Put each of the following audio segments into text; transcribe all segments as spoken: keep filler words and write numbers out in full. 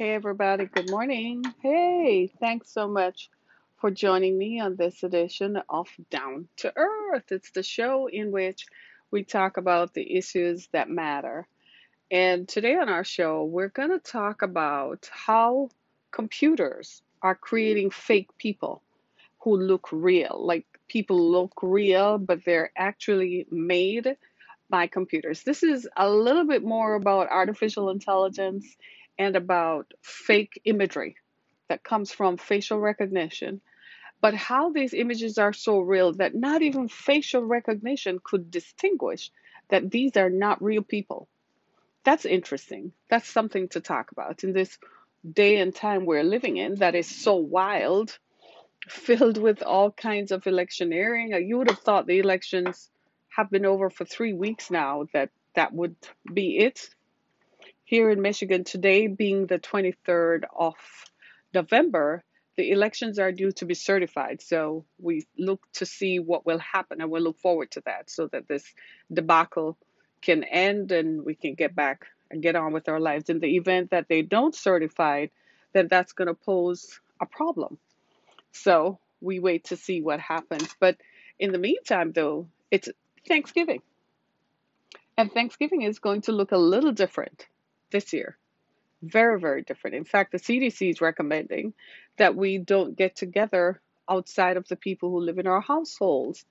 Hey, everybody. Good morning. Hey, thanks so much for joining me on this edition of Down to Earth. It's the show in which we talk about the issues that matter. And today on our show, we're going to talk about how computers are creating fake people who look real. Like people look real, but they're actually made by computers. This is a little bit more about artificial intelligence and about fake imagery that comes from facial recognition, but how these images are so real that not even facial recognition could distinguish that these are not real people. That's interesting. That's something to talk about in this day and time we're living in that is so wild, filled with all kinds of electioneering. You would have thought the elections have been over for three weeks now, that that would be it. Here in Michigan today, being the twenty-third of November, the elections are due to be certified. So we look to see what will happen, and we'll look forward to that so that this debacle can end and we can get back and get on with our lives. In the event that they don't certify, then that's going to pose a problem. So we wait to see what happens. But in the meantime, though, it's Thanksgiving. And Thanksgiving is going to look a little different this year. Very, very different. In fact, the C D C is recommending that we don't get together outside of the people who live in our households.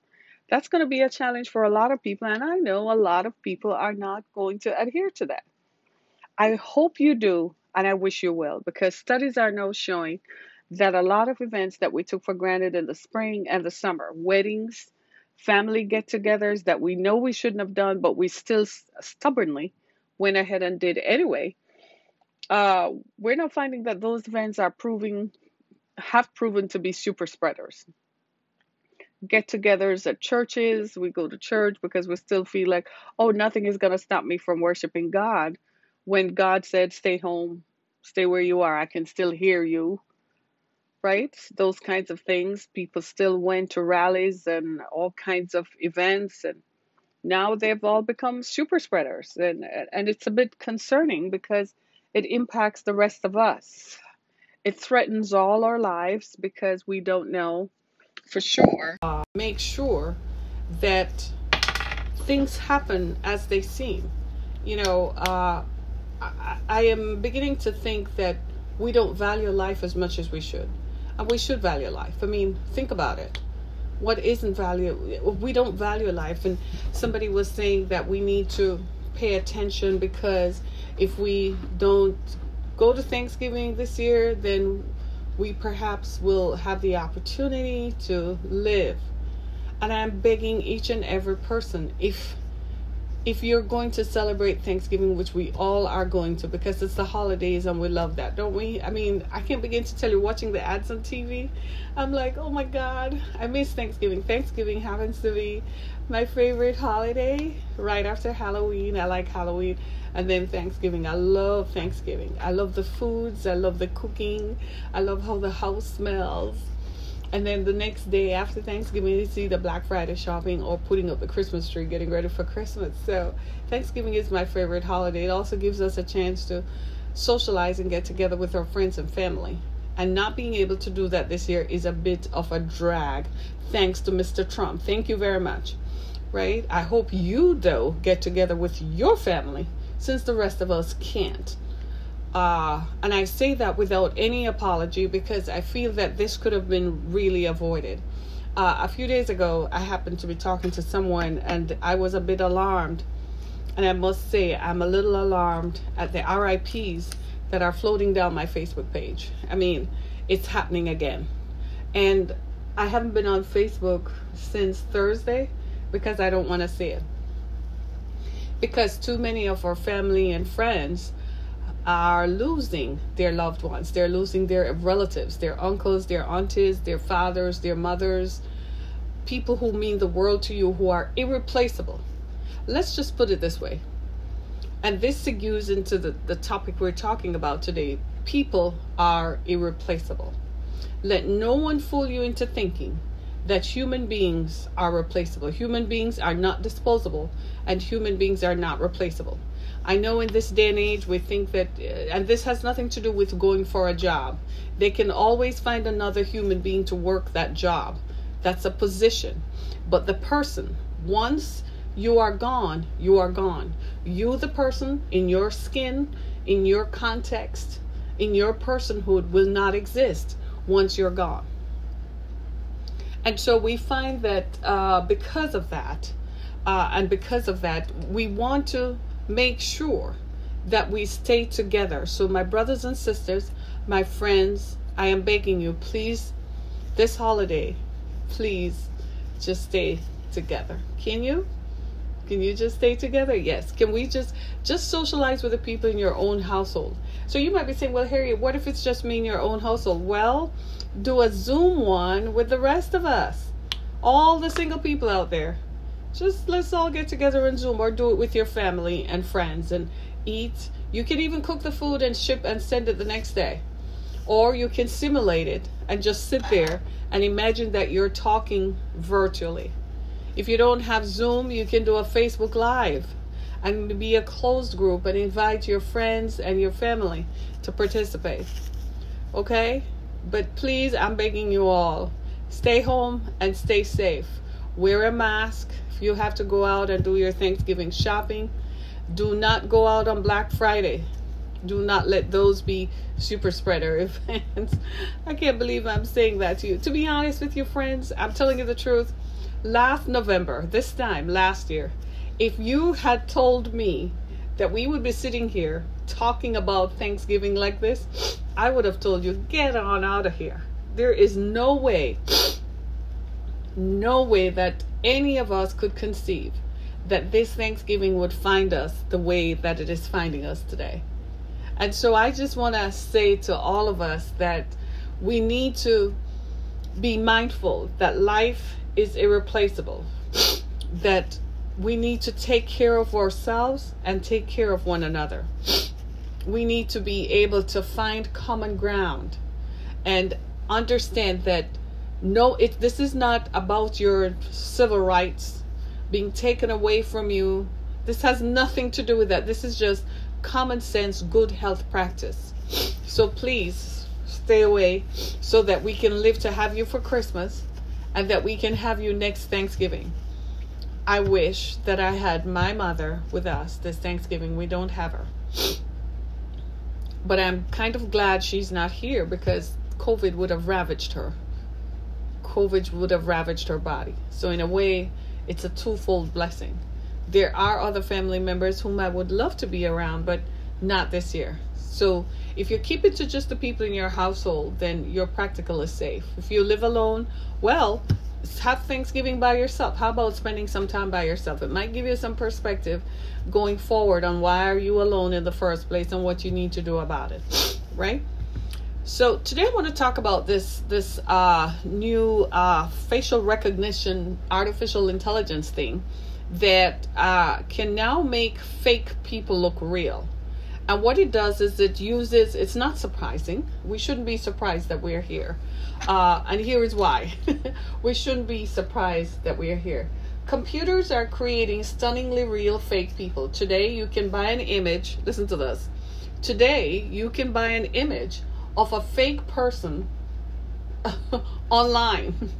That's going to be a challenge for a lot of people, and I know a lot of people are not going to adhere to that. I hope you do, and I wish you will, because studies are now showing that a lot of events that we took for granted in the spring and the summer, weddings, family get-togethers that we know we shouldn't have done, but we still stubbornly went ahead and did anyway, uh, we're now finding that those events are proving, have proven to be super spreaders. Get-togethers at churches, we go to church because we still feel like, oh, nothing is going to stop me from worshiping God, when God said, stay home, stay where you are, I can still hear you, right? Those kinds of things. People still went to rallies and all kinds of events, and now they've all become super spreaders, and, and it's a bit concerning because it impacts the rest of us. It threatens all our lives because we don't know for sure. Uh, make sure that things happen as they seem. You know, uh, I, I am beginning to think that we don't value life as much as we should. And we should value life. I mean, think about it. What isn't value? We don't value life. And somebody was saying that we need to pay attention because if we don't go to Thanksgiving this year, then we perhaps will have the opportunity to live. And I'm begging each and every person, if if you're going to celebrate Thanksgiving, which we all are going to, because it's the holidays and we love that, don't we? I mean, I can't begin to tell you, watching the ads on T V, I'm like, oh my God, I miss Thanksgiving. Thanksgiving happens to be my favorite holiday right after Halloween. I like Halloween, and then Thanksgiving. I love Thanksgiving. I love the foods. I love the cooking. I love how the house smells. And then the next day after Thanksgiving, it's either Black Friday shopping or putting up the Christmas tree, getting ready for Christmas. So Thanksgiving is my favorite holiday. It also gives us a chance to socialize and get together with our friends and family. And not being able to do that this year is a bit of a drag, thanks to Mister Trump. Thank you very much. Right? I hope you, though, get together with your family, since the rest of us can't. Uh, and I say that without any apology because I feel that this could have been really avoided. Uh, a few days ago, I happened to be talking to someone and I was a bit alarmed. And I must say, I'm a little alarmed at the R I Ps that are floating down my Facebook page. I mean, it's happening again. And I haven't been on Facebook since Thursday because I don't want to see it. Because too many of our family and friends are losing their loved ones. They're losing their relatives, their uncles, their aunties, their fathers, their mothers, people who mean the world to you, who are irreplaceable. Let's just put it this way. And this segues into the, the topic we're talking about today. People are irreplaceable. Let no one fool you into thinking that human beings are replaceable. Human beings are not disposable, and human beings are not replaceable. I know in this day and age we think that, and this has nothing to do with going for a job. They can always find another human being to work that job. That's a position. But the person, once you are gone, you are gone. You, the person, in your skin, in your context, in your personhood, will not exist once you're gone. And so we find that uh, because of that, uh, and because of that, we want to make sure that we stay together. So my brothers and sisters, my friends, I am begging you, please, this holiday, please just stay together. Can you? Can you just stay together? Yes. Can we just just socialize with the people in your own household? So you might be saying, well, Harriet, what if it's just me in your own household? Well, do a Zoom one with the rest of us, all the single people out there. Just let's all get together and Zoom, or do it with your family and friends and eat. You can even cook the food and ship and send it the next day. Or you can simulate it and just sit there and imagine that you're talking virtually. If you don't have Zoom, you can do a Facebook Live and be a closed group and invite your friends and your family to participate. Okay? But please, I'm begging you all, stay home and stay safe. Wear a mask if you have to go out and do your Thanksgiving shopping. Do not go out on Black Friday. Do not let those be super spreader events. I can't believe I'm saying that to you. To be honest with you, friends, I'm telling you the truth. Last November, this time last year, if you had told me that we would be sitting here talking about Thanksgiving like this, I would have told you, get on out of here. There is no way, no way that any of us could conceive that this Thanksgiving would find us the way that it is finding us today. And so I just want to say to all of us that we need to be mindful that life is irreplaceable, that we need to take care of ourselves and take care of one another. We need to be able to find common ground and understand that no, it, this is not about your civil rights being taken away from you. This has nothing to do with that. This is just common sense, good health practice. So please stay away so that we can live to have you for Christmas and that we can have you next Thanksgiving. I wish that I had my mother with us this Thanksgiving. We don't have her. But I'm kind of glad she's not here because COVID would have ravaged her. COVID would have ravaged her body. So in a way, it's a twofold blessing. There are other family members whom I would love to be around, but not this year. So if you keep it to just the people in your household, then your practical is safe. If you live alone, well, have Thanksgiving by yourself. How about spending some time by yourself? It might give you some perspective going forward on why are you alone in the first place and what you need to do about it, right? So today I want to talk about this this uh, new uh, facial recognition, artificial intelligence thing that uh, can now make fake people look real. And what it does is it uses, it's not surprising. We shouldn't be surprised that we're here. Uh, and here is why. We shouldn't be surprised that we're here. Computers are creating stunningly real fake people. Today you can buy an image, listen to this. Today you can buy an image of a fake person online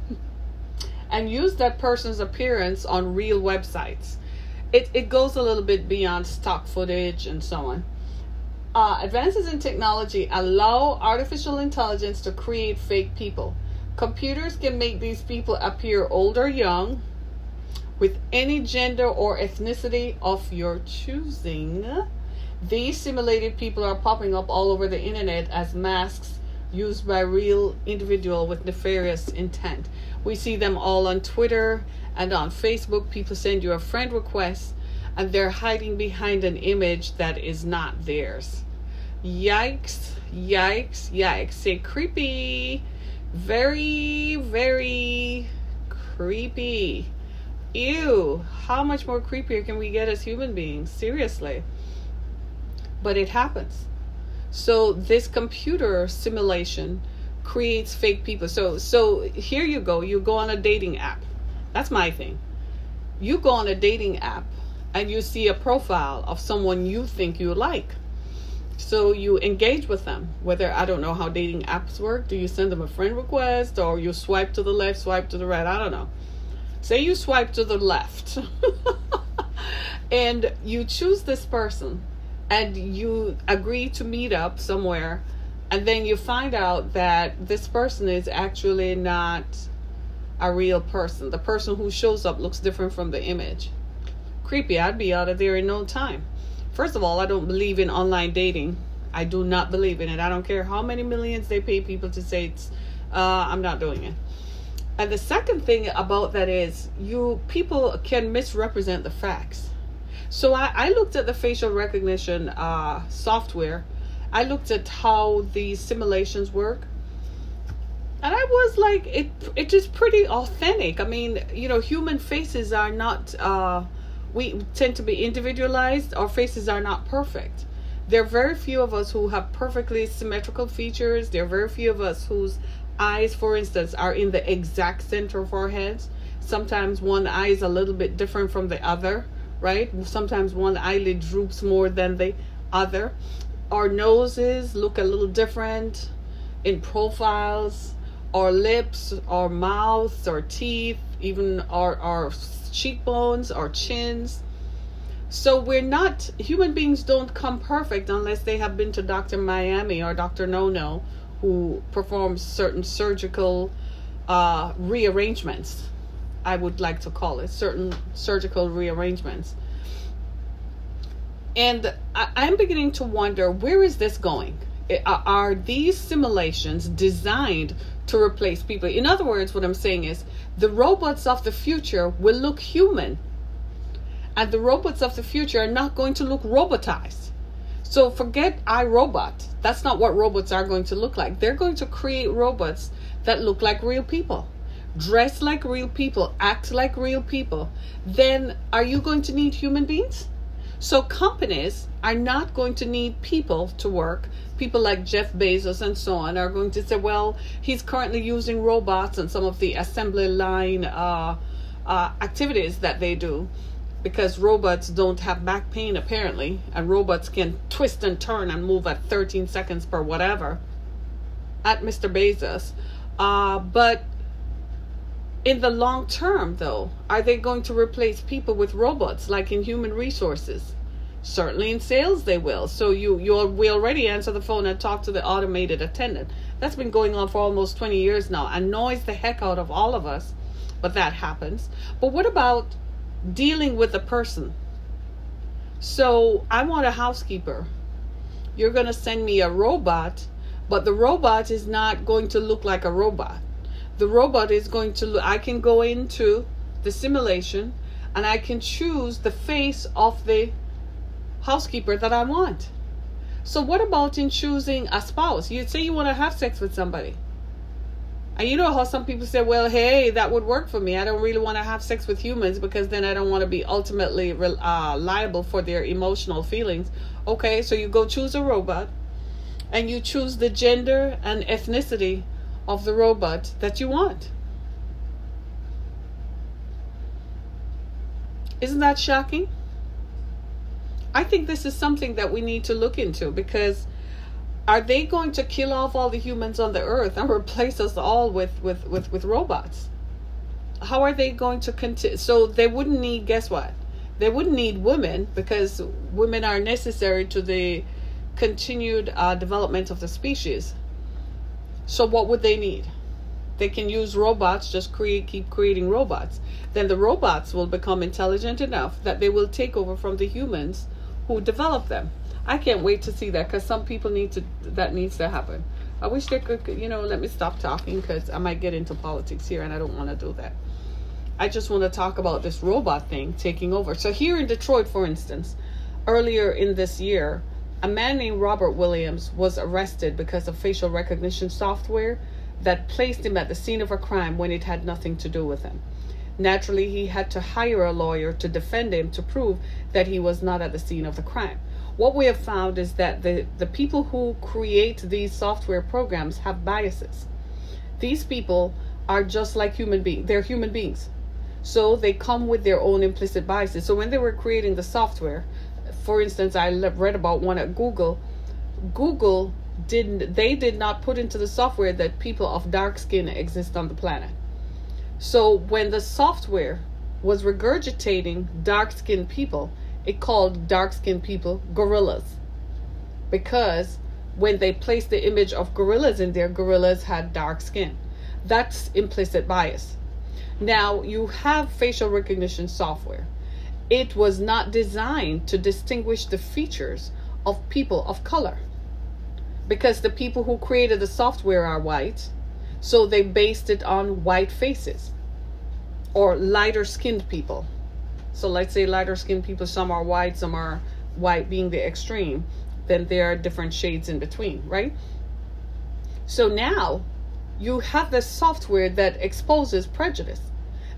and use that person's appearance on real websites. It it goes a little bit beyond stock footage and so on. Uh, advances in technology allow artificial intelligence to create fake people. Computers can make these people appear old or young, with any gender or ethnicity of your choosing. These simulated people are popping up all over the internet as masks used by real individuals with nefarious intent. We see them all on Twitter and on Facebook. People send you a friend request and they're hiding behind an image that is not theirs. Yikes, yikes, yikes. Say creepy. Very, very creepy. Ew, how much more creepier can we get as human beings? Seriously. But it happens. So this computer simulation creates fake people. So so here you go. You go on a dating app. That's my thing. You go on a dating app and you see a profile of someone you think you like. So you engage with them, whether, I don't know how dating apps work. Do you send them a friend request, or you swipe to the left, swipe to the right? I don't know. Say you swipe to the left and you choose this person and you agree to meet up somewhere, and then you find out that this person is actually not a real person. The person who shows up looks different from the image. Creepy. I'd be out of there in no time. First of all, I don't believe in online dating. I do not believe in it. I don't care how many millions they pay people to say it's, uh, I'm not doing it. And the second thing about that is you people can misrepresent the facts. So I, I looked at the facial recognition uh, software. I looked at how the simulations work. And I was like, it it is pretty authentic. I mean, you know, human faces are not... Uh, We tend to be individualized. Our faces are not perfect. There are very few of us who have perfectly symmetrical features. There are very few of us whose eyes, for instance, are in the exact center of our heads. Sometimes one eye is a little bit different from the other, right? Sometimes one eyelid droops more than the other. Our noses look a little different in profiles. Our lips, our mouths, our teeth, even our our cheekbones, our chins. So we're not, human beings don't come perfect unless they have been to Doctor Miami or Doctor Nono, who performs certain surgical uh, rearrangements, I would like to call it, certain surgical rearrangements. And I, I'm beginning to wonder, where is this going? Are these simulations designed to replace people? In other words, what I'm saying is the robots of the future will look human, and the robots of the future are not going to look robotized. So forget iRobot. That's not what robots are going to look like. They're going to create robots that look like real people, dress like real people, act like real people. Then are you going to need human beings? So companies are not going to need people to work. People like Jeff Bezos and so on are going to say, well, he's currently using robots and some of the assembly line uh, uh, activities that they do, because robots don't have back pain apparently, and robots can twist and turn and move at thirteen seconds per whatever at Mister Bezos. Uh, but in the long term, though, are they going to replace people with robots like in human resources? Certainly in sales they will. So you you we already answer the phone and talk to the automated attendant. That's been going on for almost twenty years now. Annoys the heck out of all of us, but that happens. But what about dealing with a person? So I want a housekeeper. You're going to send me a robot, but the robot is not going to look like a robot. The robot is going to look, I can go into the simulation and I can choose the face of the housekeeper that I want. So what about in choosing a spouse? You say you want to have sex with somebody. And you know how some people say, well, hey, that would work for me. I don't really want to have sex with humans because then I don't want to be ultimately uh, liable for their emotional feelings. Okay, so you go choose a robot and you choose the gender and ethnicity of the robot that you want. Isn't that shocking? I think this is something that we need to look into, because are they going to kill off all the humans on the earth and replace us all with with with, with robots? How are they going to continue? So they wouldn't need, guess what? They wouldn't need women, because women are necessary to the continued uh, development of the species. So what would they need? They can use robots, just create, keep creating robots. Then the robots will become intelligent enough that they will take over from the humans who develop them. I can't wait to see that, because some people need to, that needs to happen. I wish they could, you know, let me stop talking, because I might get into politics here and I don't want to do that. I just want to talk about this robot thing taking over. So here in Detroit, for instance, earlier in this year, a man named Robert Williams was arrested because of facial recognition software that placed him at the scene of a crime when it had nothing to do with him. Naturally, he had to hire a lawyer to defend him to prove that he was not at the scene of the crime. What we have found is that the, the people who create these software programs have biases. These people are just like human beings. They're human beings. So they come with their own implicit biases. So when they were creating the software, for instance, I read about one at Google. Google didn't, they did not put into the software that people of dark skin exist on the planet. So when the software was regurgitating dark-skinned people, it called dark-skinned people gorillas. Because when they placed the image of gorillas in there, gorillas had dark skin. That's implicit bias. Now, you have facial recognition software. It was not designed to distinguish the features of people of color, because the people who created the software are white, so they based it on white faces or lighter skinned people. So let's say lighter skinned people, some are white, some are white being the extreme, then there are different shades in between, right? So now you have this software that exposes prejudice.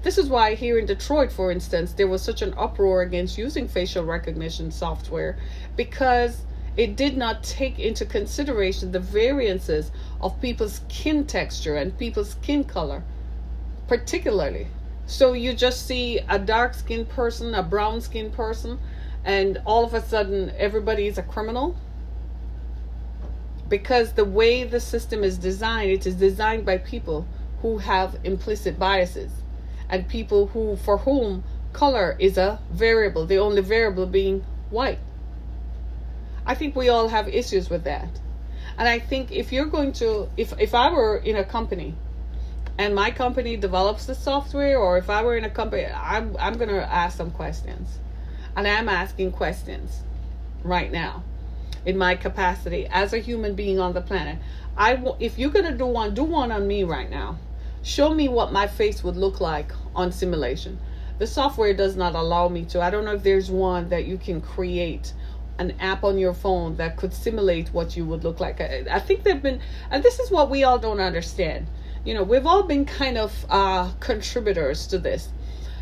This is why here in Detroit, for instance, there was such an uproar against using facial recognition software, because it did not take into consideration the variances of people's skin texture and people's skin color, particularly. So you just see a dark-skinned person, a brown-skinned person, and all of a sudden everybody is a criminal. Because the way the system is designed, it is designed by people who have implicit biases and people who, for whom color is a variable, the only variable being white. I think we all have issues with that. And I think if you're going to, if, if I were in a company and my company develops the software, or if I were in a company, I'm, I'm going to ask some questions. And I'm asking questions right now in my capacity as a human being on the planet. I w- if you're going to do one, do one on me right now. Show me what my face would look like on simulation. The software does not allow me to. I don't know if there's one that you can create an app on your phone that could simulate what you would look like. I, I think they've been, and this is what we all don't understand. You know, we've all been kind of uh, contributors to this,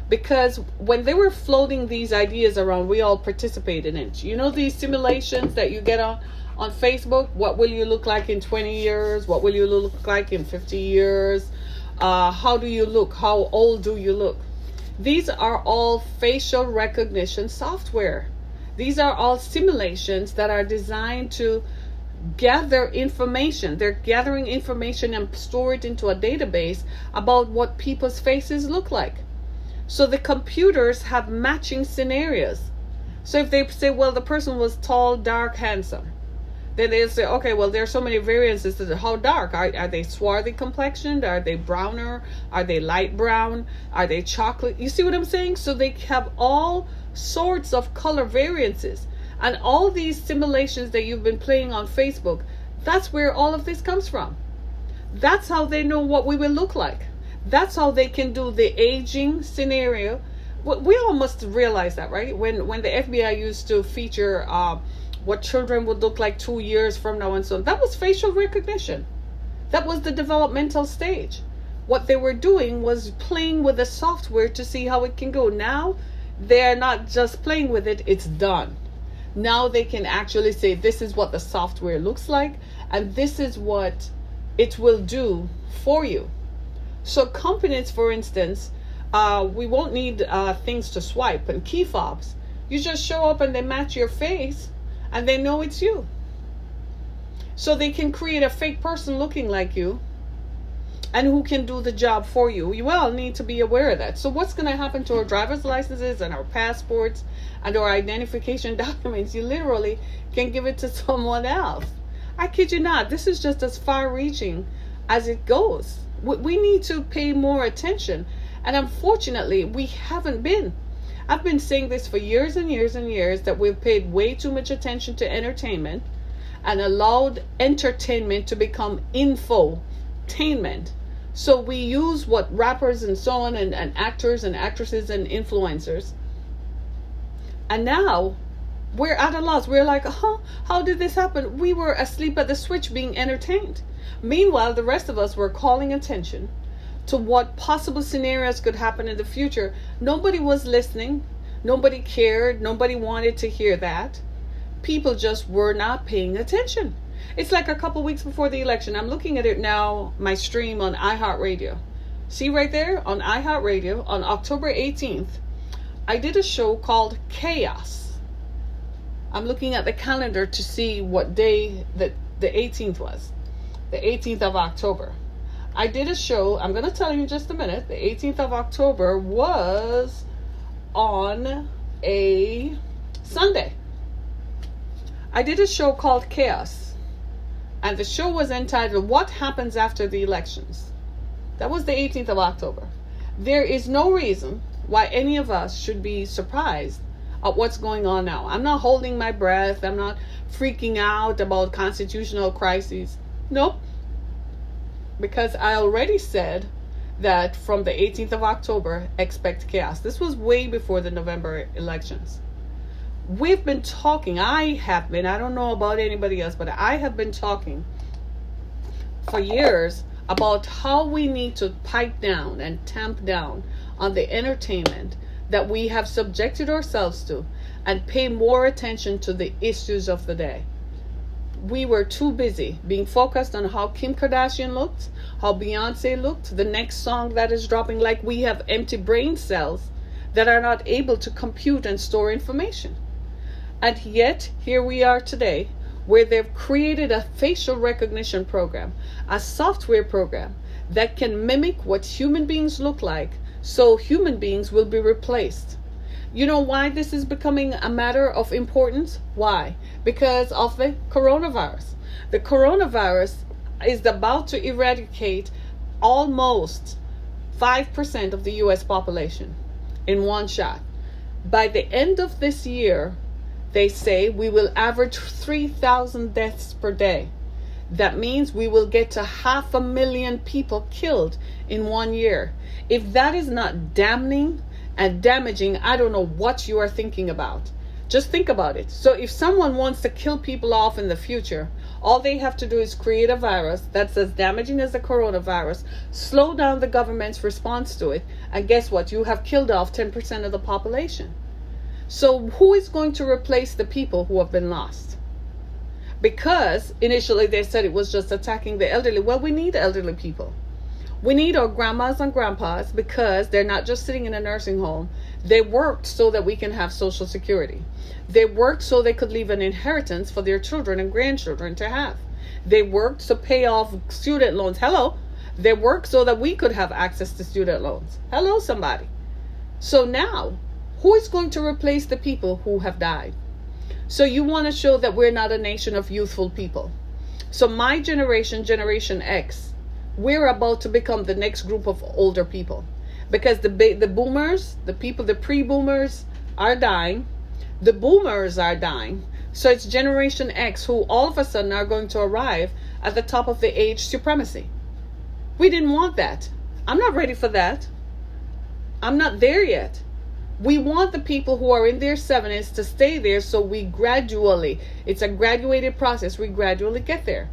because when they were floating these ideas around, we all participated in it. You know, these simulations that you get on, on Facebook, what will you look like in twenty years? What will you look like in fifty years? Uh, how do you look? How old do you look? These are all facial recognition software. These are all simulations that are designed to gather information. They're gathering information and store it into a database about what people's faces look like. So the computers have matching scenarios. So if they say, well, the person was tall, dark, handsome, then they say, okay, well, there are so many variances. How dark? Are, are they swarthy complexioned? Are they browner? Are they light brown? Are they chocolate? You see what I'm saying? So they have all sorts of color variances. And all these simulations that you've been playing on Facebook, that's where all of this comes from. That's how they know what we will look like. That's how they can do the aging scenario. We all must realize that, right? When when the F B I used to feature uh, what children would look like two years from now and so on, that was facial recognition. That was the developmental stage. What they were doing was playing with the software to see how it can go. Now, they're not just playing with it, it's done. Now they can actually say, this is what the software looks like, and this is what it will do for you. So companies, for instance, uh, we won't need uh, things to swipe and key fobs. You just show up and they match your face, and they know it's you. So they can create a fake person looking like you, and who can do the job for you. You all need to be aware of that. So what's going to happen to our driver's licenses and our passports and our identification documents? You literally can give it to someone else. I kid you not. This is just as far-reaching as it goes. We need to pay more attention. And unfortunately, we haven't been. I've been saying this for years and years and years, that we've paid way too much attention to entertainment and allowed entertainment to become infotainment. So we use what rappers and so on and, and actors and actresses and influencers. And now we're at a loss. We're like, oh, how did this happen? We were asleep at the switch being entertained. Meanwhile, the rest of us were calling attention to what possible scenarios could happen in the future. Nobody was listening. Nobody cared. Nobody wanted to hear that. People just were not paying attention. It's like a couple weeks before the election. I'm looking at it now, my stream on iHeartRadio. See right there on iHeartRadio on October eighteenth. I did a show called Chaos. I'm looking at the calendar to see what day that the eighteenth was. The eighteenth of October. I did a show, I'm going to tell you in just a minute. The eighteenth of October was on a Sunday. I did a show called Chaos. And the show was entitled, What Happens After the Elections? That was the eighteenth of October. There is no reason why any of us should be surprised at what's going on now. I'm not holding my breath. I'm not freaking out about constitutional crises. Nope. Because I already said that from the eighteenth of October, expect chaos. This was way before the November elections. We've been talking, I have been, I don't know about anybody else, but I have been talking for years about how we need to pipe down and tamp down on the entertainment that we have subjected ourselves to and pay more attention to the issues of the day. We were too busy being focused on how Kim Kardashian looked, how Beyonce looked, the next song that is dropping, like we have empty brain cells that are not able to compute and store information. And yet, here we are today, where they've created a facial recognition program, a software program that can mimic what human beings look like, so human beings will be replaced. You know why this is becoming a matter of importance? Why? Because of the coronavirus. The coronavirus is about to eradicate almost five percent of the U S population in one shot. By the end of this year, they say we will average three thousand deaths per day. That means we will get to half a million people killed in one year. If that is not damning and damaging, I don't know what you are thinking about. Just think about it. So if someone wants to kill people off in the future, all they have to do is create a virus that's as damaging as the coronavirus, slow down the government's response to it, and guess what? You have killed off ten percent of the population. So who is going to replace the people who have been lost? Because initially they said it was just attacking the elderly. Well, we need elderly people. We need our grandmas and grandpas because they're not just sitting in a nursing home. They worked so that we can have Social Security. They worked so they could leave an inheritance for their children and grandchildren to have. They worked to pay off student loans. Hello. They worked so that we could have access to student loans. Hello, somebody. So now, who is going to replace the people who have died? So you want to show that we're not a nation of youthful people. So my generation, Generation X, we're about to become the next group of older people. Because the the boomers, the people, the pre-boomers are dying. The boomers are dying. So it's Generation X who all of a sudden are going to arrive at the top of the age supremacy. We didn't want that. I'm not ready for that. I'm not there yet. We want the people who are in their seventies to stay there, so we gradually, it's a graduated process, we gradually get there.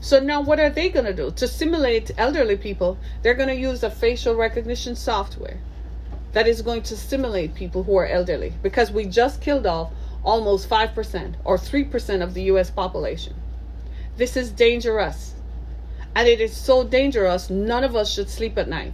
So now what are they going to do? To simulate elderly people, they're going to use a facial recognition software that is going to simulate people who are elderly, because we just killed off almost five percent or three percent of the U S population. This is dangerous. And it is so dangerous, none of us should sleep at night.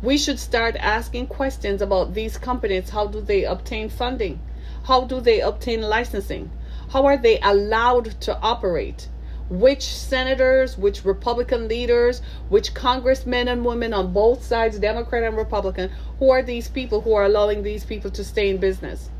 We should start asking questions about these companies. How do they obtain funding? How do they obtain licensing? How are they allowed to operate? Which senators, which Republican leaders, which congressmen and women on both sides, Democrat and Republican, who are these people who are allowing these people to stay in business?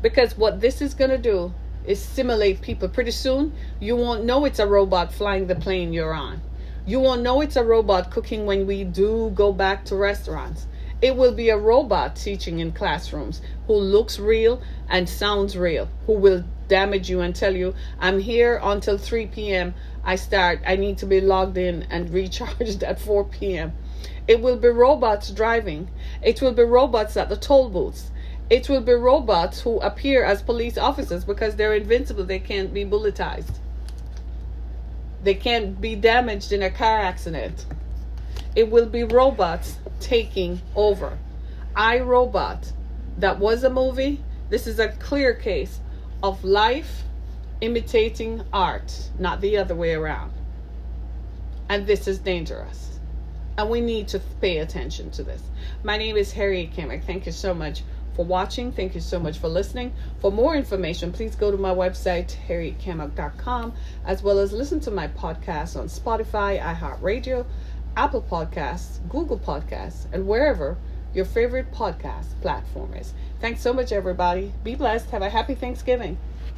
Because what this is going to do is simulate people. Pretty soon, you won't know it's a robot flying the plane you're on. You won't know it's a robot cooking when we do go back to restaurants. It will be a robot teaching in classrooms who looks real and sounds real, who will damage you and tell you, I'm here until three p.m. I start. I need to be logged in and recharged at four p.m. It will be robots driving. It will be robots at the toll booths. It will be robots who appear as police officers because they're invincible. They can't be bulletized. They can't be damaged in a car accident. It will be robots taking over. iRobot, that was a movie. This is a clear case of life imitating art, not the other way around. And this is dangerous. and we need to pay attention to this. My name is Harriet Kamek. Thank you so much for watching. Thank you so much for listening. For more information, please go to my website, harriet kamek dot com, as well as listen to my podcast on Spotify, iHeartRadio, Apple Podcasts, Google Podcasts, and wherever your favorite podcast platform is. Thanks so much, everybody. Be blessed. Have a happy Thanksgiving.